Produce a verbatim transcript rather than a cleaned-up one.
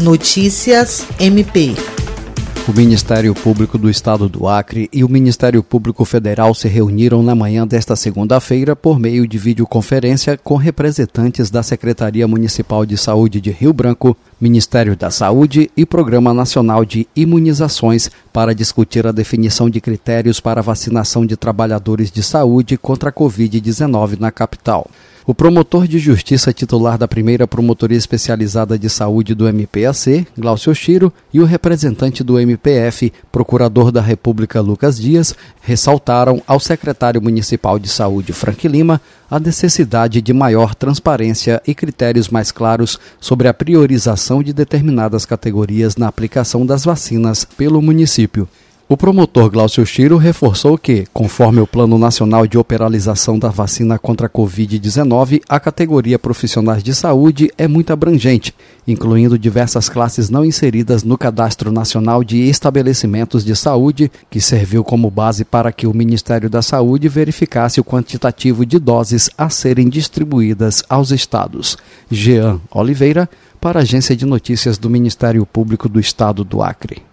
Notícias M P. O Ministério Público do Estado do Acre e o Ministério Público Federal se reuniram na manhã desta segunda-feira por meio de videoconferência com representantes da Secretaria Municipal de Saúde de Rio Branco, Ministério da Saúde e Programa Nacional de Imunizações para discutir a definição de critérios para vacinação de trabalhadores de saúde contra a covid dezenove na capital. O promotor de justiça titular da primeira Promotoria Especializada de Saúde do M P A C, Gláucio Oshiro, e o representante do M P F, procurador da República Lucas Dias, ressaltaram ao secretário municipal de saúde, Frank Lima, a necessidade de maior transparência e critérios mais claros sobre a priorização de determinadas categorias na aplicação das vacinas pelo município. O promotor Gláucio Oshiro reforçou que, conforme o Plano Nacional de Operacionalização da Vacina contra a covid dezenove, a categoria profissionais de saúde é muito abrangente, incluindo diversas classes não inseridas no Cadastro Nacional de Estabelecimentos de Saúde, que serviu como base para que o Ministério da Saúde verificasse o quantitativo de doses a serem distribuídas aos estados. Jean Oliveira, para a Agência de Notícias do Ministério Público do Estado do Acre.